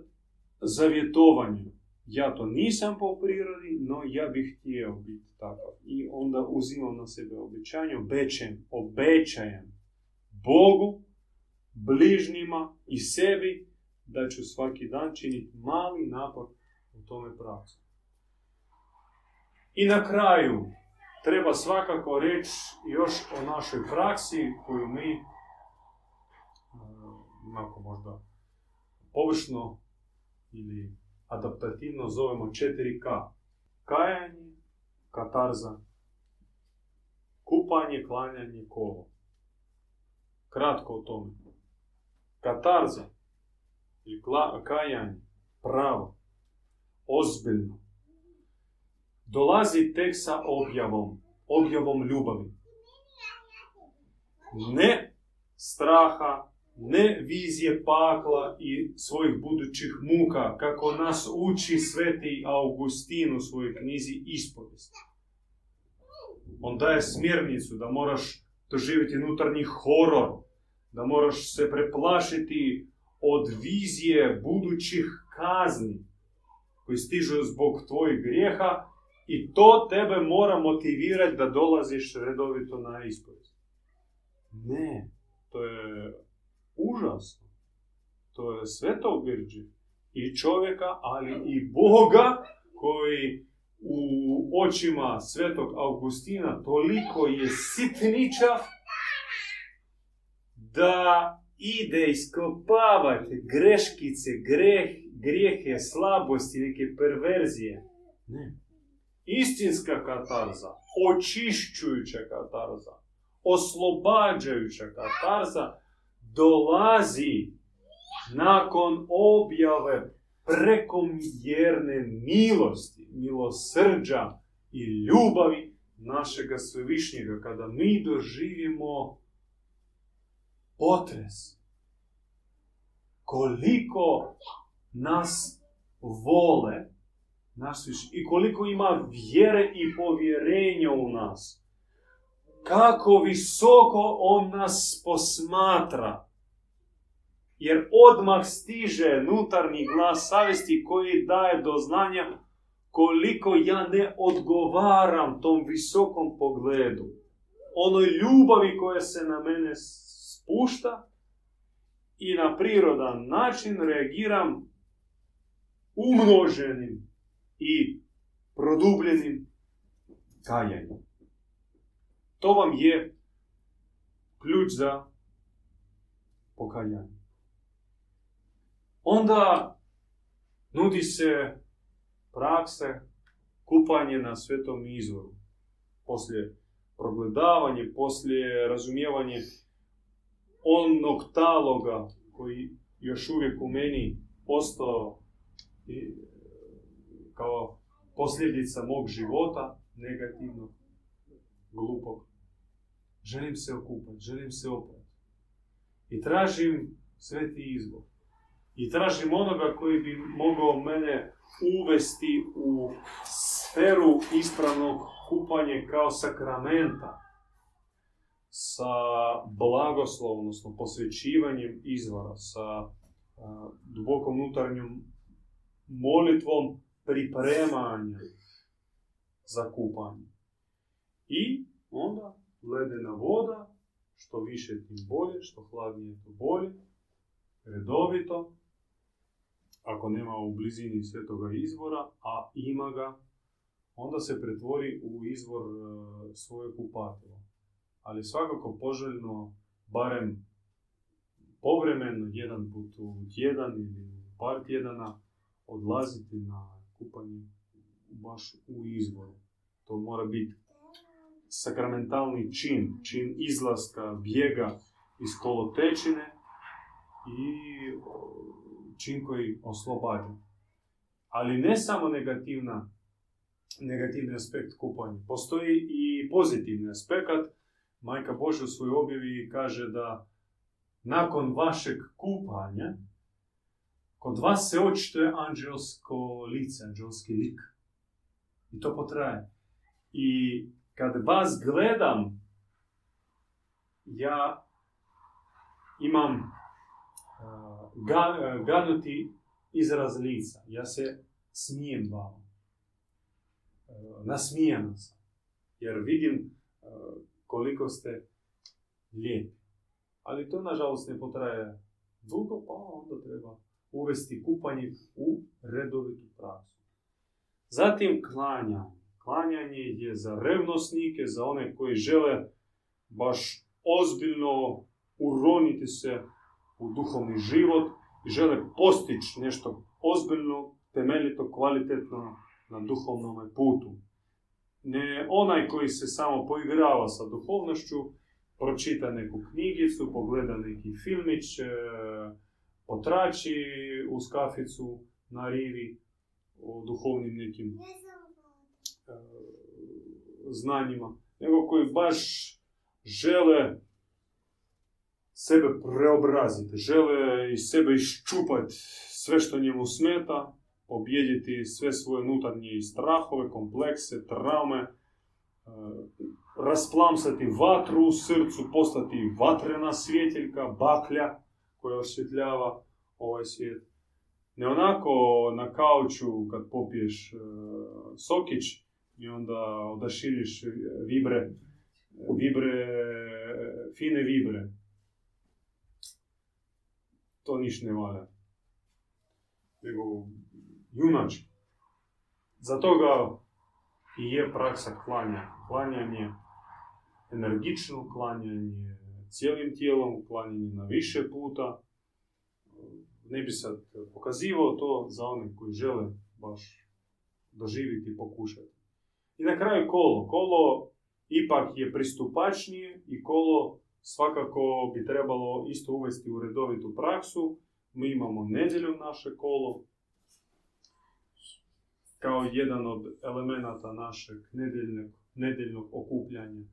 zavjetovanja. Ja to nisam po prirodi, no ja bih htio biti takav. I onda uzimam na sebe obećanje, obećajem, obećajem Bogu, bližnjima i sebi da ću svaki dan činiti mali napor u tome pravcu. I na kraju treba svakako reći još o našoj praksi koju mi onako možda površno ili adaptativno zovemo četiri ka. Kajanje, katarza, kupanje, klanjanje, kolo. Kratko o tome. Katarza ili kajanje, pravo, ozbiljno, dolazi tek sa objavom, objavom ljubavi. Ne straha, ne vizije pakla i svojih budućih muka, kako nas uči sveti Augustin u svojoj knjizi Ispovijest. On daje smjernicu da moraš doživjeti unutarnji horor, da moraš se preplašiti od vizije budućih kazni koji stižu zbog tvojih grijeha i to tebe mora motivirati da dolaziš redovito na ispovijest. Ne, to je užasno. To je sve to obirđe i čovjeka, ali i Boga koji u očima svetog Augustina toliko je sitničav da ide iskopavati greškice, greh, grijehe, slabosti, neke perverzije. Ne. Istinska katarza, očišćujuća katarza, oslobađajuća katarza dolazi nakon objave prekomjerne milosti, milosrđa i ljubavi našega Svevišnjega, kada mi doživimo potres. Koliko nas vole naš viš, i koliko ima vjere i povjerenja u nas. Kako visoko on nas posmatra. Jer odmah stiže unutarnji glas savjesti koji daje do znanja koliko ja ne odgovaram tom visokom pogledu. Onoj ljubavi koja se na mene spušta i na prirodan način reagiram umnoženim i produbljenim kajanjem. To vam je ključ za pokajanje. Onda nudi se prakse kupanje na svetom izvoru. Poslije progledavanje, poslije razumijevanje onog taloga koji još uvijek u meni ostao i kao posljedica mog života, negativnog, glupog. Želim se okupati, želim se oprati. I tražim sveti izbor. I tražim onoga koji bi mogao mene uvesti u sferu ispravnog kupanja kao sakramenta. Sa blagoslovom, odnosno posvećivanjem izvora, sa a, dubokom unutarnjom molitvom pripremanja za kupanje. I onda ledena voda, što više tim bolje, što hladnije to bolje, redovito, ako nema u blizini svetoga izvora, a ima ga, onda se pretvori u izvor e, svoje kupatilo. Ali svakako poželjno, barem povremeno, jedan put u tjedan ili par tjedana, odlaziti na kupanje baš u izvoru. To mora biti sakramentalni čin, čin izlaska, bijega iz kolotečine i čin koji oslobađa. Ali ne samo negativna, negativni aspekt kupanja. Postoji i pozitivni aspekt. Majka Božja u svojoj objavi kaže da nakon vašeg kupanja Kod vas se očituje anđelsko lice, anđelski lik. I to potraje. I kad vas gledam, ja imam uh, ga, uh, ganuti izraz lica. Ja se smijem vama. Uh, nasmijam sam. Jer vidim uh, koliko ste lijepi. Ali to, nažalost, ne potraje dugo, pa onda treba uvesti kupanje u redovitu praksu. Zatim klanjanje. Klanjanje je za revnosnike, za one koji žele baš ozbiljno uroniti se u duhovni život i žele postići nešto ozbiljno, temeljito, kvalitetno na duhovnom putu. Ne onaj koji se samo poigrava sa duhovnošću, pročita neku knjigicu, pogleda neki filmić, potrači uz kaficu na rivi o duhovnim nekim znanjima, nego koji baš žele sebe preobraziti, žele iz sebe iščupati sve što njemu smeta, pobijediti sve svoje unutarnje strahove, komplekse, traume, rasplamsati vatru u srcu, postati vatrena svjetiljka, baklja koja osvjetljava ovaj svijet. Ne onako na kauču kad popiješ e, sokić i onda odašiljiš vibre, vibre, fine vibre. To niš ne valja. Nego junač. Zato ga i je praksa klanja. Klanjanje energično, klanjanje cijelim tijelom, klanjanje na više puta. Ne bi sad pokazivao to za one koji žele baš doživjeti i pokušati. I na kraju kolo. Kolo ipak je pristupačnije i kolo svakako bi trebalo isto uvesti u redovitu praksu. Mi imamo nedjeljom naše kolo kao jedan od elemenata našeg nedjeljnog, nedjeljnog okupljanja.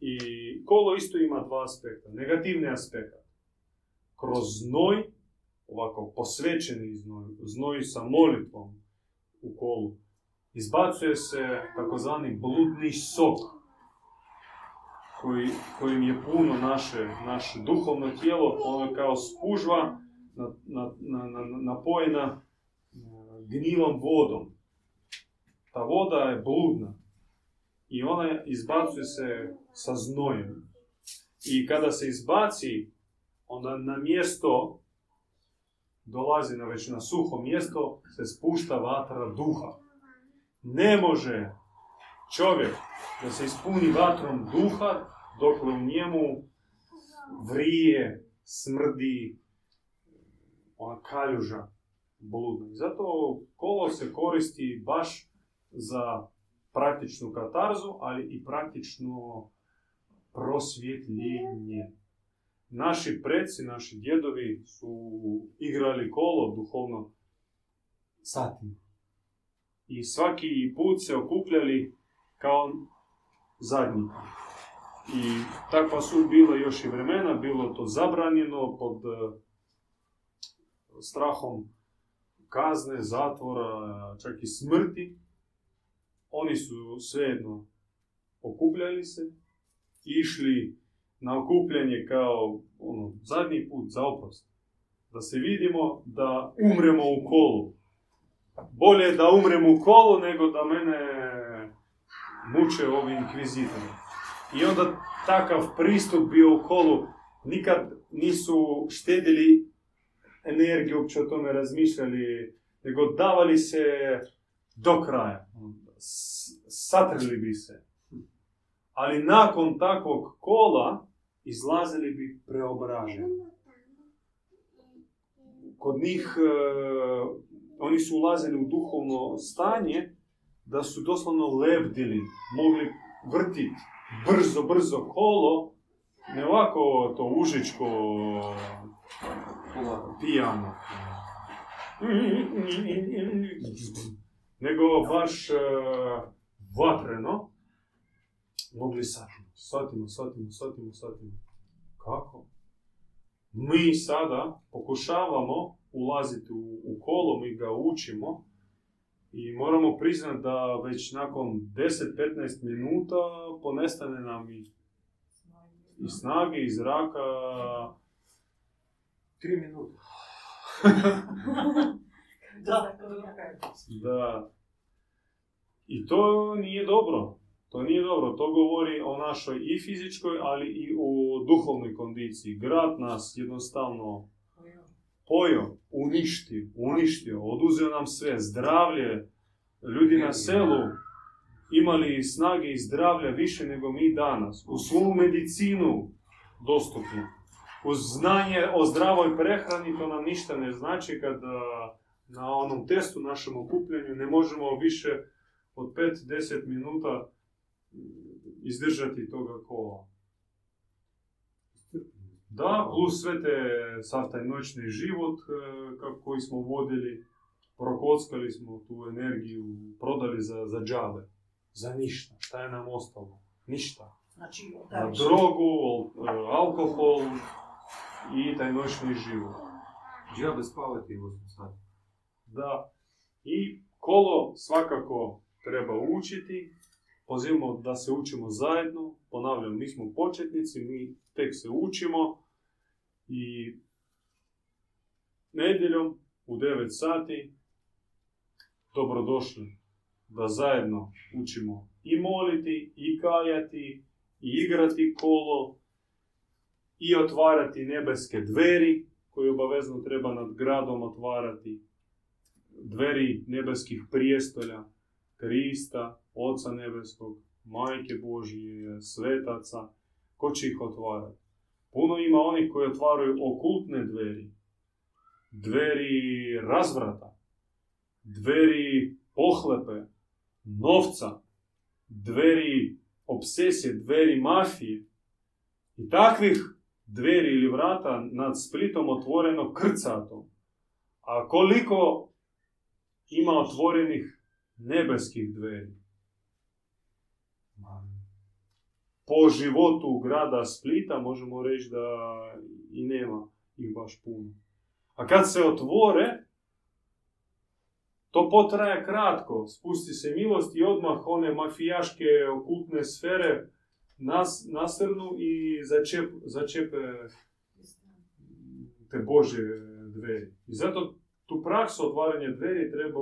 I kolo isto ima dva aspekta. Negativni aspekt. Kroz znoj, ovako posvećeni znoj, znoj sa molitvom u kolu, izbacuje se takozvani bludni sok koji, kojim je puno naše, naše duhovno tijelo, ono kao spužva na, na, na, napojena gnivom vodom. Ta voda je bludna i ona izbacuje se sa znojem. I kada se izbaci, onda na mjesto dolazi na već na suho mjesto, se spušta vatra duha. Ne može čovjek da se ispuni vatrom duha dokle u njemu vrije, smrdi, ona kaljuža bludna. Zato kolo se koristi baš za praktičnu katarzu, ali i praktično prosvjetljenje. Naši preci, naši djedovi su igrali kolo duhovno satima. I svaki put se okupljali kao zadnji. I takva su bila još i vremena, bilo to zabranjeno pod strahom kazne, zatvora, čak i smrti. Oni su svejedno okupljali se i išli na okupljanje kao ono, zadnji put za oprost. Da se vidimo da umremo u kolu. Bolje da umrem u kolu nego da mene muče ovi inkvizitori. I onda takav pristup bio u kolu. Nikad nisu štedili energiju, uopće o tome razmišljali, nego davali se do kraja. Satrili bi se. Ali nakon takvog kola izlazili bi preobraženi. Kod njih e, oni su ulazili u duhovno stanje da su doslovno lebdili, mogli vrtiti brzo, brzo kolo, ne ovako to užičko pijano, nego baš e, vatreno. Mogli satimo, satimo, satimo, satimo, satimo. Kako? Mi sada pokušavamo ulaziti u, u kolo, mi ga učimo i moramo priznati da već nakon deset do petnaest minuta ponestane nam i, i snage, i zraka. Tri minuta. Da. Da. I to nije dobro. To nije dobro. To govori o našoj i fizičkoj, ali i o duhovnoj kondiciji. Grad nas jednostavno pojeo, uništio, uništio, oduzeo nam sve. Zdravlje ljudi na selu imali snage i zdravlja više nego mi danas. U svu medicinu dostupno. Uz znanje o zdravoj prehrani to nam ništa ne znači kada na onom testu, našem okupljanju, ne možemo više od pet do deset minuta izdržati toga kola. Da, plus sve te, sav taj noćni život koji smo vodili, prokockali smo tu energiju, prodali za, za džabe, za ništa. Šta je nam ostalo? Ništa. Znači, na drogu, alkohol i taj noćni život. Džabe spavati i osam sati. Da. I kolo svakako treba učiti. Pozivamo da se učimo zajedno. Ponavljam, mi smo početnici, mi tek se učimo. I nedjeljom u devet sati dobrodošli da zajedno učimo i moliti, i kajati, i igrati kolo, i otvarati nebeske dveri, koje obavezno treba nad gradom otvarati. Dveri nebeskih prijestolja, Krista, Oca Nebeskog, Majke Božije, svetaca, ko će ih otvarati? Puno ima onih koji otvaraju okultne dveri, dveri razvrata, dveri pohlepe, novca, dveri obsesije, dveri mafije. I takvih dveri ili vrata nad Splitom otvoreno krcatom. A koliko ima otvorenih nebeskih dveri? Po životu grada Splita možemo reći da i nema ih baš puno. A kad se otvore, to potraje kratko. Spusti se milost i odmah one mafijaške okultne sfere nas, nasrnu i začep, začepe te Božje dveri. I zato tu praksu otvaranja dveri treba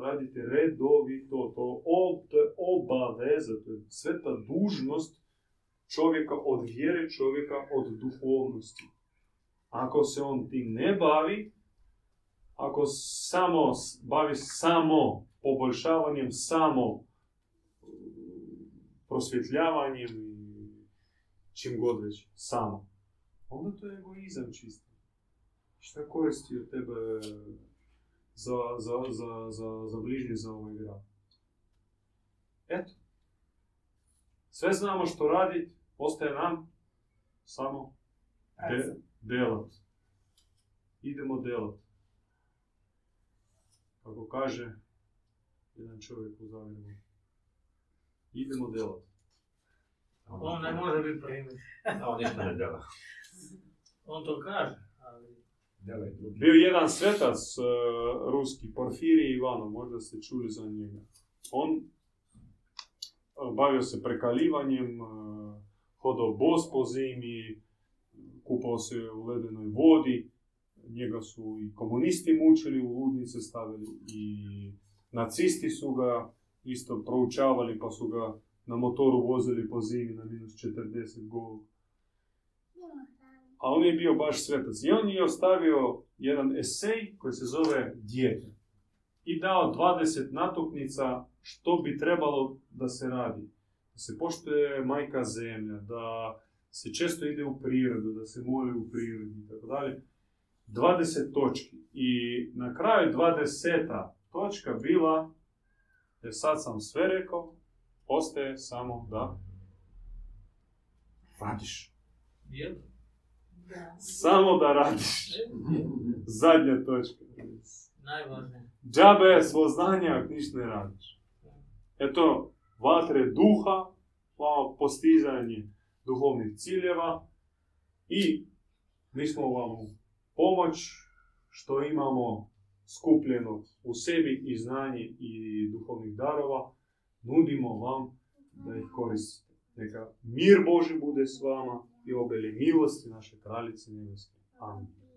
raditi redovito, to je obaveza, to je sveta dužnost čovjeka od vjere, čovjeka od duhovnosti. Ako se on tim ne bavi, ako samo bavi samo poboljšavanjem, samo prosvjetljavanjem, čim god već, samo, onda to je egoizam čisti. Šta koristi od tebe za, za, za, za, za bližnje, za ovaj grad? Eto. Sve znamo što raditi, ostaje nam samo de, delat. Idemo delat. Kako kaže jedan čovjek u Zagrebu. Idemo delat. On ne može biti primjer. On ništa ne dela. On to kaže, ali... Bio jedan svetac uh, ruski, Porfirije Ivanov, možda ste čuli za njega. On uh, bavio se prekalivanjem, uh, hodao bos po zimi, kupao se u ledenoj vodi. Njega su i komunisti mučili, u ludnice stavili, i nacisti su ga isto proučavali, pa su ga na motoru vozili po zimi na minus četrdeset golog. A on je bio baš svetac. I on je ostavio jedan esej koji se zove Dijete. I dao dvadeset natuknica što bi trebalo da se radi. Da se poštuje majka zemlja, da se često ide u prirodu, da se moli u prirodi i tako dalje. dvadeset točki. I na kraju dvadeseta točka bila, jer sad sam sve rekao, ostaje samo da radiš. Dijete. Samo da radiš. Zadnja točka. Najvažnije. Džabe svo znanje ako ništa ne radiš. Eto, vatre duha, postizanje duhovnih ciljeva, i mi smo vam u pomoć što imamo skupljeno u sebi i znanje i duhovnih darova, nudimo vam da ih koristite. Neka mir Boži bude s vama i obeli milosti naše kraljice nebeske. Amen.